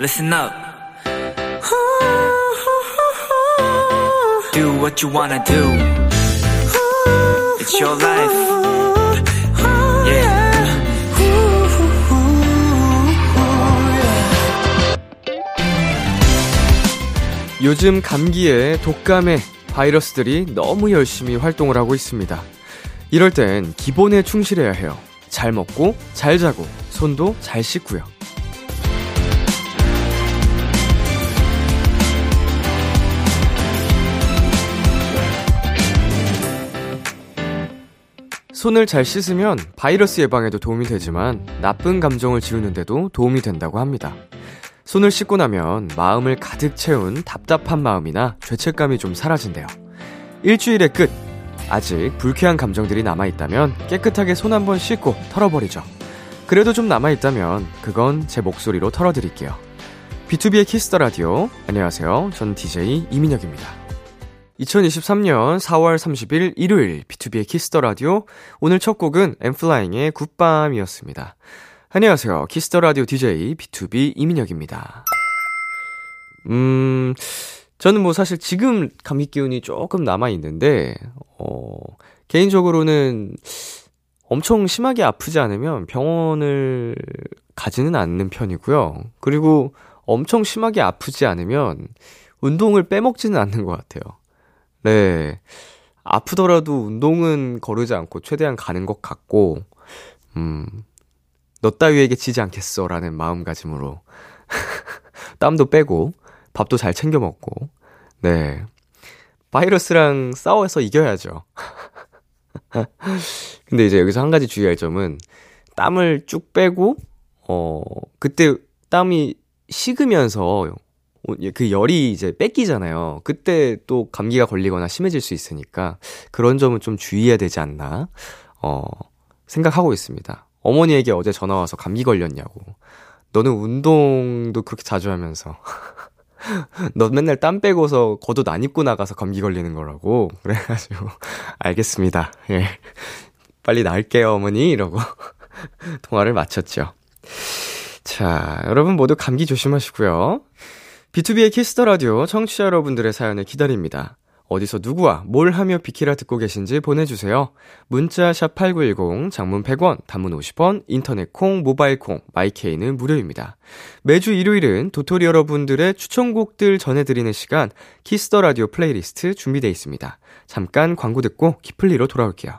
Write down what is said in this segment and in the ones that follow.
listen up. Do what you wanna do. It's your life. Yeah. 요즘 감기에 독감에 바이러스들이 너무 열심히 활동을 하고 있습니다. 이럴 땐 기본에 충실해야 해요. 잘 먹고, 잘 자고, 손도 잘 씻고요. 손을 잘 씻으면 바이러스 예방에도 도움이 되지만 나쁜 감정을 지우는데도 도움이 된다고 합니다. 손을 씻고 나면 마음을 가득 채운 답답한 마음이나 죄책감이 좀 사라진대요. 일주일의 끝! 아직 불쾌한 감정들이 남아있다면 깨끗하게 손 한번 씻고 털어버리죠. 그래도 좀 남아있다면 그건 제 목소리로 털어드릴게요. 비투비의 키스 더 라디오, 안녕하세요. 전 DJ 이민혁입니다. 2023년 4월 30일 일요일 비투비의 키스 더 라디오, 오늘 첫 곡은 엠플라잉의 굿밤이었습니다. 안녕하세요. 키스 더 라디오 DJ 비투비 이민혁입니다. 저는 뭐 사실 지금 감기 기운이 조금 남아있는데 개인적으로는 엄청 심하게 아프지 않으면 병원을 가지는 않는 편이고요. 그리고 엄청 심하게 아프지 않으면 운동을 빼먹지는 않는 것 같아요. 네, 아프더라도 운동은 거르지 않고 최대한 가는 것 같고 너 따위에게 지지 않겠어 라는 마음가짐으로 땀도 빼고 밥도 잘 챙겨 먹고, 네, 바이러스랑 싸워서 이겨야죠. 근데 이제 여기서 한 가지 주의할 점은 땀을 쭉 빼고 그때 땀이 식으면서 그 열이 이제 뺏기잖아요. 그때 또 감기가 걸리거나 심해질 수 있으니까 그런 점은 좀 주의해야 되지 않나 생각하고 있습니다. 어머니에게 어제 전화와서 감기 걸렸냐고, 너는 운동도 그렇게 자주 하면서 너 맨날 땀 빼고서 겉옷 안 입고 나가서 감기 걸리는 거라고. 그래가지고 알겠습니다, 예, 빨리 나을게요 어머니 이러고 통화를 마쳤죠. 자, 여러분 모두 감기 조심하시고요. 비투비의 키스 더 라디오, 청취자 여러분들의 사연을 기다립니다. 어디서 누구와 뭘 하며 비키라 듣고 계신지 보내주세요. 문자 샵8910, 장문 100원, 단문 50원, 인터넷 콩, 모바일 콩, 마이케이는 무료입니다. 매주 일요일은 도토리 여러분들의 추천곡들 전해드리는 시간, 키스 더 라디오 플레이리스트 준비되어 있습니다. 잠깐 광고 듣고 키플리로 돌아올게요.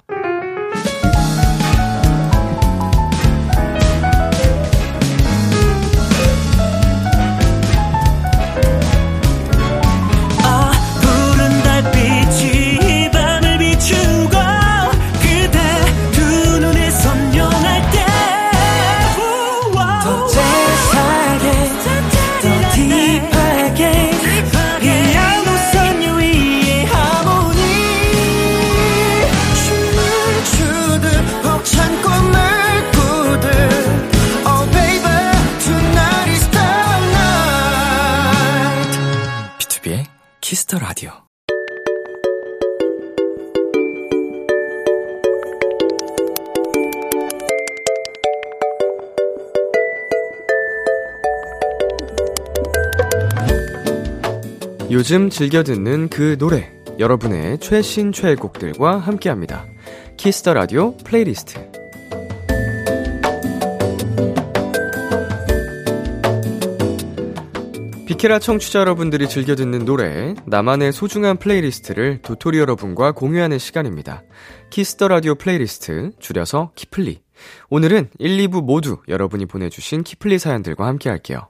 키스 더 라디오. 요즘 즐겨 듣는 그 노래, 여러분의 최신 최애곡들과 함께합니다. 키스 더 라디오 플레이리스트. 비케라 청취자 여러분들이 즐겨 듣는 노래, 나만의 소중한 플레이리스트를 도토리 여러분과 공유하는 시간입니다. 키스 더 라디오 플레이리스트, 줄여서 키플리. 오늘은 1, 2부 모두 여러분이 보내주신 키플리 사연들과 함께 할게요.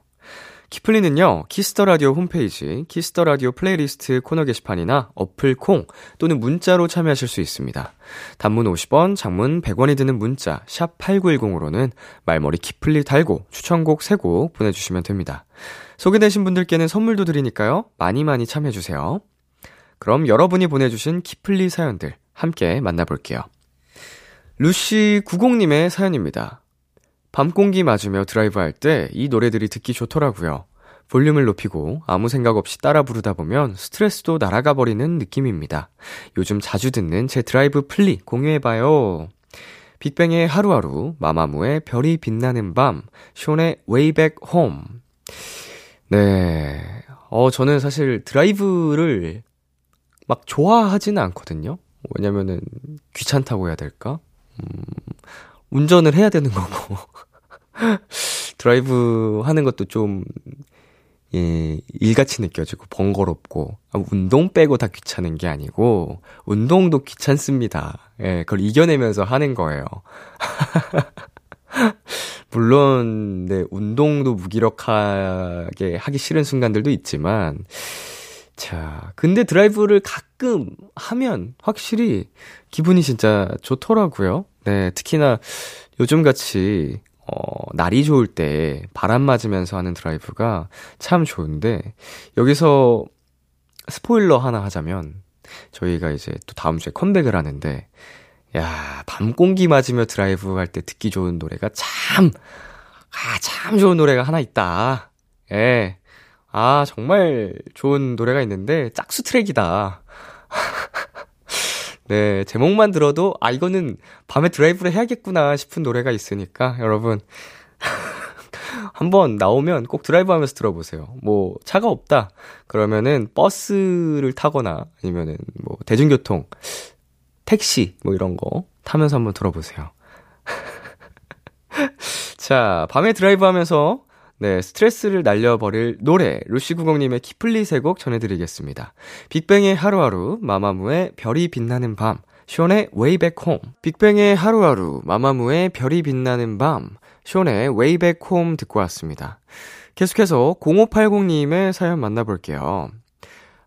키플리는요, 키스 더 라디오 홈페이지 키스 더 라디오 플레이리스트 코너 게시판이나 어플 콩 또는 문자로 참여하실 수 있습니다. 단문 50원, 장문 100원이 드는 문자 샵 8910으로는 말머리 키플리 달고 추천곡 3곡 보내주시면 됩니다. 소개되신 분들께는 선물도 드리니까요, 많이 많이 참여해주세요. 그럼 여러분이 보내주신 키플리 사연들 함께 만나볼게요. 루시90님의 사연입니다. 밤공기 맞으며 드라이브할 때 이 노래들이 듣기 좋더라고요. 볼륨을 높이고 아무 생각 없이 따라 부르다 보면 스트레스도 날아가 버리는 느낌입니다. 요즘 자주 듣는 제 드라이브 플리 공유해봐요. 빅뱅의 하루하루, 마마무의 별이 빛나는 밤, 숀의 way back home. 네. 저는 사실 드라이브를 막 좋아하지는 않거든요. 왜냐면은 귀찮다고 해야 될까? 운전을 해야 되는 거고. 드라이브 하는 것도 좀, 예, 일같이 느껴지고 번거롭고, 운동 빼고 다 귀찮은 게 아니고, 운동도 귀찮습니다. 예, 그걸 이겨내면서 하는 거예요. 물론, 네, 운동도 무기력하게 하기 싫은 순간들도 있지만, 자, 근데 드라이브를 가끔 하면 확실히 기분이 진짜 좋더라고요. 네, 특히나 요즘같이, 날이 좋을 때 바람 맞으면서 하는 드라이브가 참 좋은데, 여기서 스포일러 하나 하자면, 저희가 이제 또 다음 주에 컴백을 하는데, 야, 밤 공기 맞으며 드라이브 할 때 듣기 좋은 노래가 참 좋은 노래가 하나 있다. 예. 아, 정말 좋은 노래가 있는데, 짝수 트랙이다. 네, 제목만 들어도, 아, 이거는 밤에 드라이브를 해야겠구나 싶은 노래가 있으니까, 여러분. 한번 나오면 꼭 드라이브 하면서 들어보세요. 뭐, 차가 없다. 그러면은 버스를 타거나, 아니면은 뭐, 대중교통, 택시, 뭐 이런 거 타면서 한번 들어보세요. 자, 밤에 드라이브 하면서, 네, 스트레스를 날려버릴 노래, 루시구공님의 키플리 세 곡 전해드리겠습니다. 빅뱅의 하루하루, 마마무의 별이 빛나는 밤, 션의 Way Back Home. 빅뱅의 하루하루, 마마무의 별이 빛나는 밤, 션의 Way Back Home 듣고 왔습니다. 계속해서 0580님의 사연 만나볼게요.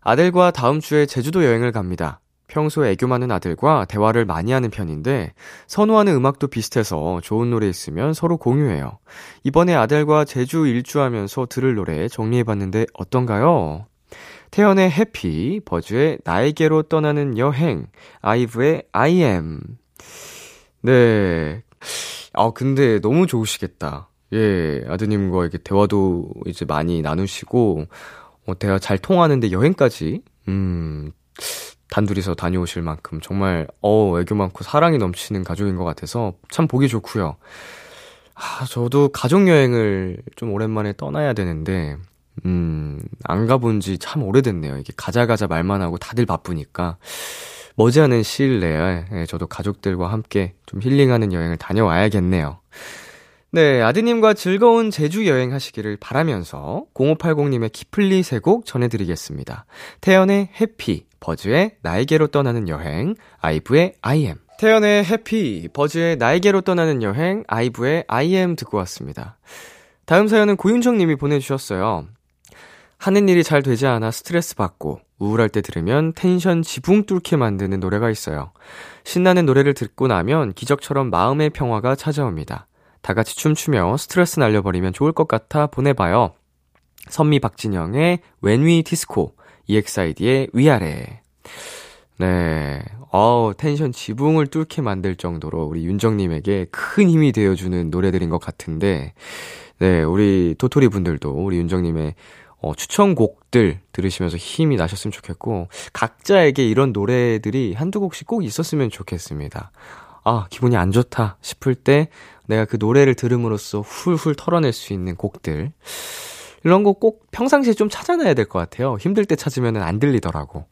아들과 다음 주에 제주도 여행을 갑니다. 평소에 애교 많은 아들과 대화를 많이 하는 편인데 선호하는 음악도 비슷해서 좋은 노래 있으면 서로 공유해요. 이번에 아들과 제주 일주하면서 들을 노래 정리해봤는데 어떤가요? 태연의 해피, 버즈의 나에게로 떠나는 여행, 아이브의 I am. 네. 아, 근데 너무 좋으시겠다. 예, 아드님과 이렇게 대화도 이제 많이 나누시고 대화 잘 통하는데 여행까지 단둘이서 다녀오실 만큼 정말 애교 많고 사랑이 넘치는 가족인 것 같아서 참 보기 좋고요. 아, 저도 가족여행을 좀 오랜만에 떠나야 되는데 안 가본 지 참 오래됐네요. 이게 가자 말만 하고 다들 바쁘니까 머지않은 시일 내에 저도 가족들과 함께 좀 힐링하는 여행을 다녀와야겠네요. 네, 아드님과 즐거운 제주 여행 하시기를 바라면서 0580님의 키플리 세 곡 전해드리겠습니다. 태연의 해피, 버즈의 나에게로 떠나는 여행, 아이브의 I am. 태연의 해피, 버즈의 나에게로 떠나는 여행, 아이브의 I am 듣고 왔습니다. 다음 사연은 고윤정님이 보내주셨어요. 하는 일이 잘 되지 않아 스트레스 받고 우울할 때 들으면 텐션 지붕 뚫게 만드는 노래가 있어요. 신나는 노래를 듣고 나면 기적처럼 마음의 평화가 찾아옵니다. 다 같이 춤추며 스트레스 날려버리면 좋을 것 같아 보내봐요. 선미 박진영의 When We Disco, EXID의 위아래. 네, 텐션 지붕을 뚫게 만들 정도로 우리 윤정님에게 큰 힘이 되어주는 노래들인 것 같은데, 네, 우리 도토리 분들도 우리 윤정님의 추천곡들 들으시면서 힘이 나셨으면 좋겠고, 각자에게 이런 노래들이 한두 곡씩 꼭 있었으면 좋겠습니다. 아, 기분이 안 좋다 싶을 때 내가 그 노래를 들음으로써 훌훌 털어낼 수 있는 곡들, 이런 거 꼭 평상시에 좀 찾아놔야 될 것 같아요. 힘들 때 찾으면 안 들리더라고.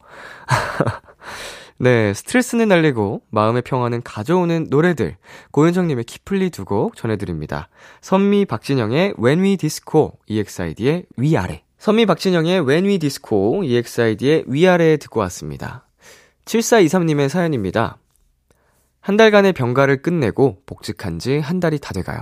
네, 스트레스는 날리고 마음의 평화는 가져오는 노래들, 고현정님의 키플리 두 곡 전해드립니다. 선미 박진영의 When We Disco, EXID의 위아래. 선미 박진영의 When We Disco, EXID의 위아래 듣고 왔습니다. 7423님의 사연입니다. 한 달간의 병가를 끝내고 복직한 지 한 달이 다 돼가요.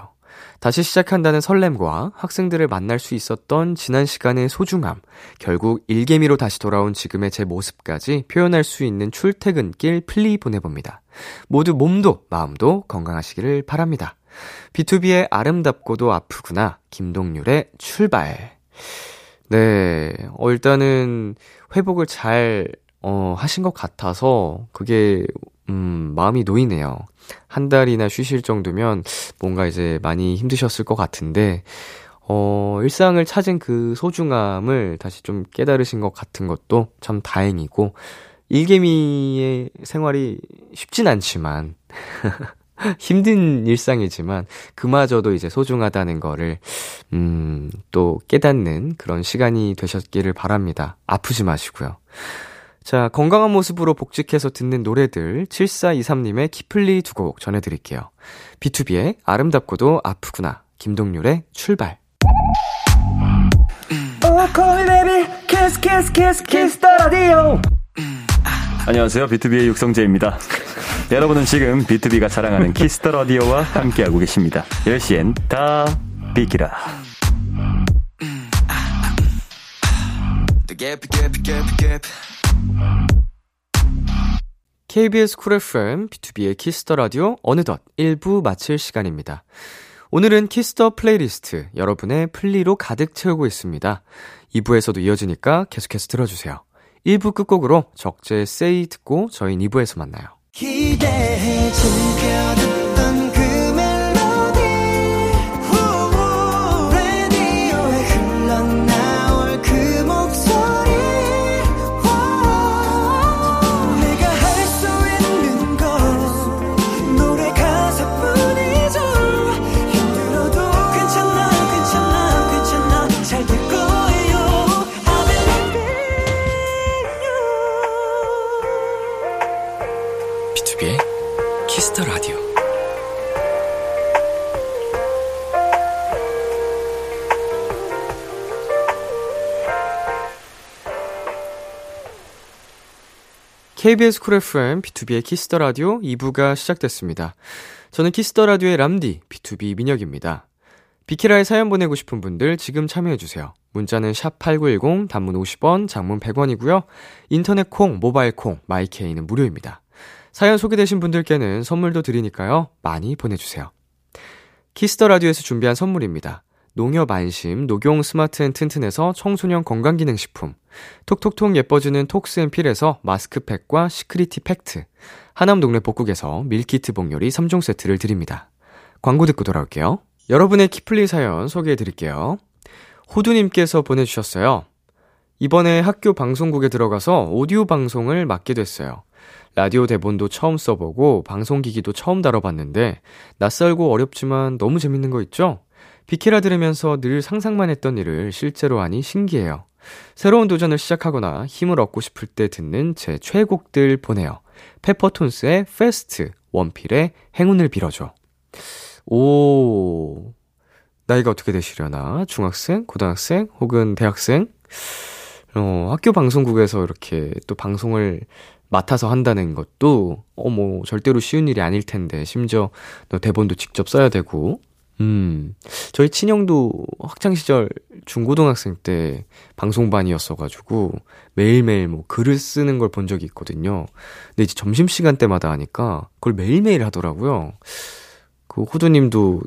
다시 시작한다는 설렘과 학생들을 만날 수 있었던 지난 시간의 소중함, 결국 일개미로 다시 돌아온 지금의 제 모습까지 표현할 수 있는 출퇴근길 플리 보내봅니다. 모두 몸도 마음도 건강하시기를 바랍니다. 비투비의 아름답고도 아프구나, 김동률의 출발. 네, 일단은 회복을 잘 하신 것 같아서 그게 마음이 놓이네요. 한 달이나 쉬실 정도면 뭔가 이제 많이 힘드셨을 것 같은데, 일상을 찾은 그 소중함을 다시 좀 깨달으신 것 같은 것도 참 다행이고, 일개미의 생활이 쉽진 않지만, 힘든 일상이지만 그마저도 이제 소중하다는 거를 또 깨닫는 그런 시간이 되셨기를 바랍니다. 아프지 마시고요. 자, 건강한 모습으로 복직해서 듣는 노래들 7423님의 키플리 두 곡 전해드릴게요. 비투비의 아름답고도 아프구나, 김동률의 출발. 안녕하세요, 비투비의 육성재입니다. 여러분은 지금 비투비가 자랑하는 키스 더 라디오와 함께하고 계십니다. 10시엔 다 비키라. KBS 쿨 FM, 비투비의 키스 더 라디오, 어느덧 1부 마칠 시간입니다. 오늘은 키스 더 플레이리스트, 여러분의 플리로 가득 채우고 있습니다. 2부에서도 이어지니까 계속해서 들어주세요. 1부 끝곡으로 적재의 세이 듣고 저희는 2부에서 만나요. 기대해 즐겨 듣던 그 멜로디 라디오에 흘러나올 그 목소리 내가 할 수 있는 건 노래 가사뿐이죠. 힘들어도 괜찮아 괜찮아 괜찮아 잘 될 거예요. I believe in you. 비투비의 키스 더 라디오. KBS 쿨 FM, 비투비의 키스 더 라디오 2부가 시작됐습니다. 저는 키스 더 라디오의 람디, 비투비 민혁입니다. 비키라에 사연 보내고 싶은 분들 지금 참여해주세요. 문자는 샵8910, 단문 50원, 장문 100원이고요. 인터넷 콩, 모바일 콩, 마이케이는 무료입니다. 사연 소개되신 분들께는 선물도 드리니까요. 많이 보내주세요. 키스더라디오에서 준비한 선물입니다. 농협안심, 녹용 스마트앤튼튼에서 청소년 건강기능식품, 톡톡톡 예뻐지는 톡스앤필에서 마스크팩과 시크리티 팩트, 하남동네 복국에서 밀키트 복요리 3종 세트를 드립니다. 광고 듣고 돌아올게요. 여러분의 키플리 사연 소개해드릴게요. 호두님께서 보내주셨어요. 이번에 학교 방송국에 들어가서 오디오 방송을 맡게 됐어요. 라디오 대본도 처음 써보고 방송기기도 처음 다뤄봤는데 낯설고 어렵지만 너무 재밌는 거 있죠? 비키라 들으면서 늘 상상만 했던 일을 실제로 하니 신기해요. 새로운 도전을 시작하거나 힘을 얻고 싶을 때 듣는 제 최애곡들 보내요. 페퍼톤스의 페스트, 원필의 행운을 빌어줘. 오, 나이가 어떻게 되시려나? 중학생, 고등학생, 혹은 대학생? 학교 방송국에서 이렇게 또 방송을 맡아서 한다는 것도 절대로 쉬운 일이 아닐 텐데, 심지어 또 대본도 직접 써야 되고. 저희 친형도 학창시절 중고등학생 때 방송반이었어가지고 매일매일 글을 쓰는 걸 본 적이 있거든요. 근데 이제 점심시간 때마다 하니까 그걸 매일매일 하더라고요. 그 호두님도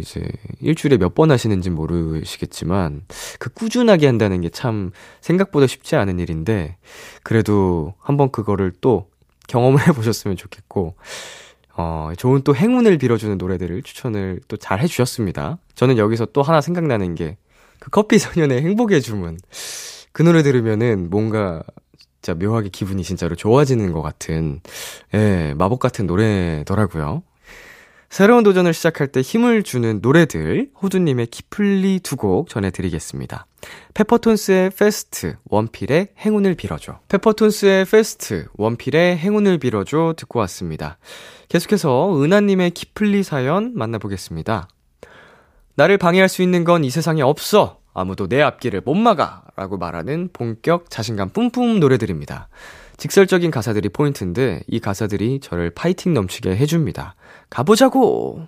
이제 일주일에 몇 번 하시는지 모르시겠지만 꾸준하게 한다는 게 참 생각보다 쉽지 않은 일인데, 그래도 한번 그거를 또 경험을 해보셨으면 좋겠고, 좋은 또 행운을 빌어주는 노래들을 추천을 또 잘 해주셨습니다. 저는 여기서 또 하나 생각나는 게 커피 소년의 행복의 주문. 그 노래 들으면은 뭔가 진짜 묘하게 기분이 진짜로 좋아지는 것 같은, 예, 마법 같은 노래더라고요. 새로운 도전을 시작할 때 힘을 주는 노래들, 호두님의 키플리 두 곡 전해드리겠습니다. 페퍼톤스의 페스트, 원필의 행운을 빌어줘. 페퍼톤스의 페스트, 원필의 행운을 빌어줘 듣고 왔습니다. 계속해서 은하님의 키플리 사연 만나보겠습니다. 나를 방해할 수 있는 건 이 세상에 없어. 아무도 내 앞길을 못 막아. 라고 말하는 본격 자신감 뿜뿜 노래들입니다. 직설적인 가사들이 포인트인데 이 가사들이 저를 파이팅 넘치게 해줍니다. 가보자고!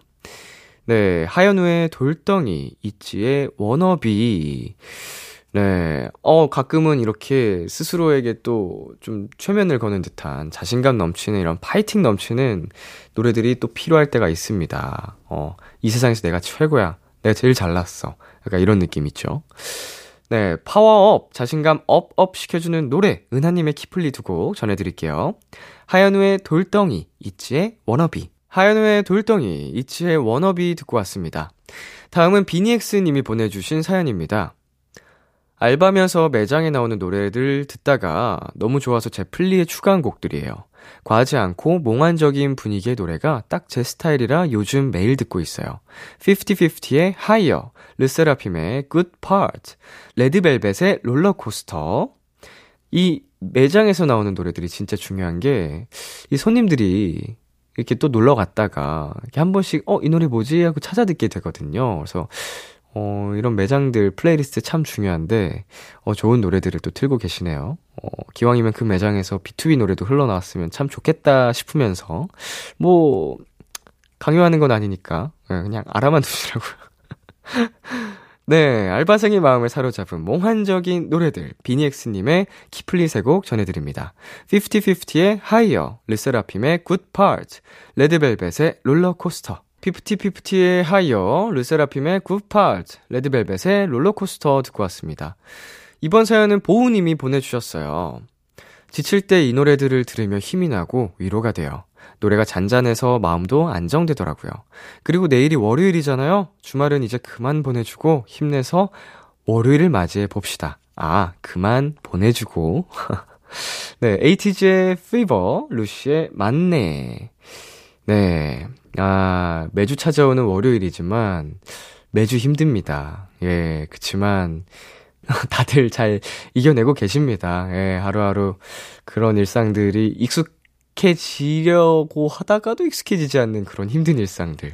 네, 하현우의 돌덩이, 있지의 워너비. 네, 가끔은 이렇게 스스로에게 또 좀 최면을 거는 듯한 자신감 넘치는 이런 파이팅 넘치는 노래들이 또 필요할 때가 있습니다. 이 세상에서 내가 최고야. 내가 제일 잘났어. 약간 이런 느낌 있죠. 네, 파워업, 자신감 업업 시켜주는 노래, 은하님의 키플리 두 곡 전해드릴게요. 하현우의 돌덩이, 있지의 워너비. 하현우의 돌덩이, 있지의 워너비 듣고 왔습니다. 다음은 비니엑스님이 보내주신 사연입니다. 알바면서 매장에 나오는 노래들 듣다가 너무 좋아서 제 플리에 추가한 곡들이에요. 과하지 않고 몽환적인 분위기의 노래가 딱 제 스타일이라 요즘 매일 듣고 있어요. 5050의 Higher, 르세라핌의 Good Part, 레드벨벳의 롤러코스터. 이 매장에서 나오는 노래들이 진짜 중요한 게, 이 손님들이 이렇게 또 놀러 갔다가 이렇게 한 번씩 이 노래 뭐지? 하고 찾아 듣게 되거든요. 그래서 이런 매장들 플레이리스트 참 중요한데 좋은 노래들을 또 틀고 계시네요. 기왕이면 그 매장에서 비투비 노래도 흘러나왔으면 참 좋겠다 싶으면서, 뭐 강요하는 건 아니니까 그냥 알아만 두시라고요. 네, 알바생의 마음을 사로잡은 몽환적인 노래들, 비니엑스님의 키플릿의 곡 전해드립니다. 5050의 Higher, 르세라핌의 Good Part, 레드벨벳의 롤러코스터. 5050의 Higher, 르세라핌의 Good Part, 레드벨벳의 롤러코스터 듣고 왔습니다. 이번 사연은 보우님이 보내주셨어요. 지칠 때 이 노래들을 들으며 힘이 나고 위로가 돼요. 노래가 잔잔해서 마음도 안정되더라고요. 그리고 내일이 월요일이잖아요. 주말은 이제 그만 보내주고 힘내서 월요일을 맞이해 봅시다. 아, 그만 보내주고. 네, 에이티즈의 Fever, 루시의 만네. 네, 매주 찾아오는 월요일이지만 매주 힘듭니다. 예, 그치만 다들 잘 이겨내고 계십니다. 예, 하루하루 그런 일상들이 익숙해지려고 하다가도 익숙해지지 않는 그런 힘든 일상들.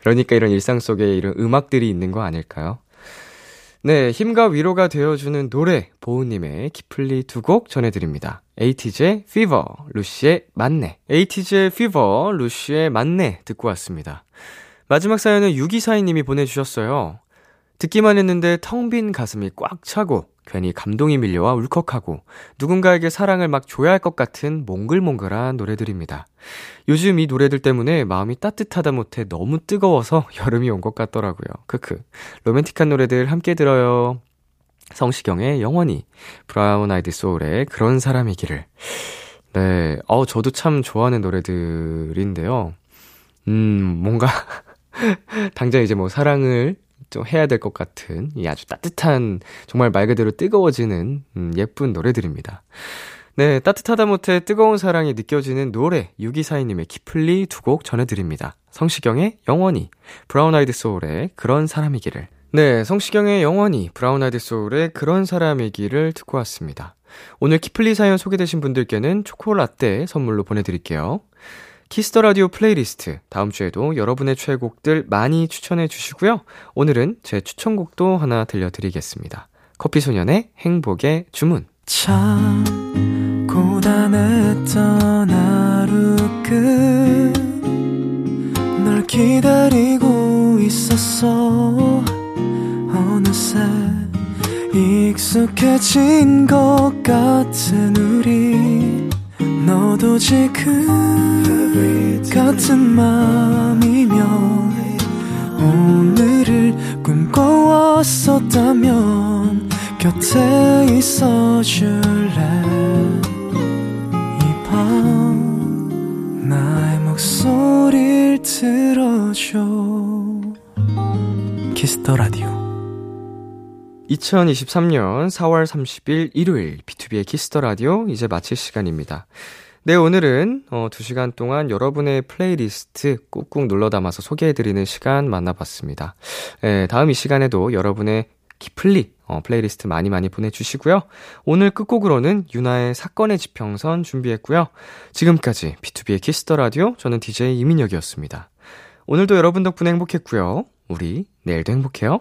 그러니까 이런 일상 속에 이런 음악들이 있는 거 아닐까요? 네, 힘과 위로가 되어주는 노래, 보우님의 키플리 두 곡 전해드립니다. 에이티즈의 Fever, 루시의 만네. 에이티즈의 Fever, 루시의 만네 듣고 왔습니다. 마지막 사연은 6242님이 보내주셨어요. 듣기만 했는데 텅 빈 가슴이 꽉 차고 괜히 감동이 밀려와 울컥하고 누군가에게 사랑을 막 줘야 할 것 같은 몽글몽글한 노래들입니다. 요즘 이 노래들 때문에 마음이 따뜻하다 못해 너무 뜨거워서 여름이 온 것 같더라고요. 크크. 로맨틱한 노래들 함께 들어요. 성시경의 영원히, 브라운 아이드 소울의 그런 사람이기를. 네, 저도 참 좋아하는 노래들인데요. 뭔가 당장 이제 뭐 사랑을 좀 해야 될 것 같은 이 아주 따뜻한, 정말 말 그대로 뜨거워지는 예쁜 노래들입니다. 네, 따뜻하다 못해 뜨거운 사랑이 느껴지는 노래, 6242님의 키플리 두 곡 전해드립니다. 성시경의 영원히, 브라운 아이드 소울의 그런 사람이기를. 네, 성시경의 영원히, 브라운 아이드 소울의 그런 사람이기를 듣고 왔습니다. 오늘 키플리 사연 소개되신 분들께는 초코라떼 선물로 보내드릴게요. 키스더라디오 플레이리스트, 다음 주에도 여러분의 최애곡들 많이 추천해 주시고요. 오늘은 제 추천곡도 하나 들려드리겠습니다. 커피소년의 행복의 주문. 참 고단했던 하루 끝 널 기다리고 있었어. 어느새 익숙해진 것 같은 우리, 너도 지금 같은 맘이면 오늘을 꿈꿔왔었다면 곁에 있어줄래. 이 밤 나의 목소리를 들어줘. 키스더라디오. 2023년 4월 30일 일요일, 비투비의 키스더라디오 이제 마칠 시간입니다. 네, 오늘은 2시간 동안 여러분의 플레이리스트 꾹꾹 눌러 담아서 소개해드리는 시간 만나봤습니다. 네, 다음 이 시간에도 여러분의 키플리 플레이리스트 많이 보내주시고요. 오늘 끝곡으로는 유나의 사건의 지평선 준비했고요. 지금까지 비투비의 키스더라디오, 저는 DJ 이민혁이었습니다. 오늘도 여러분 덕분에 행복했고요. 우리 내일도 행복해요.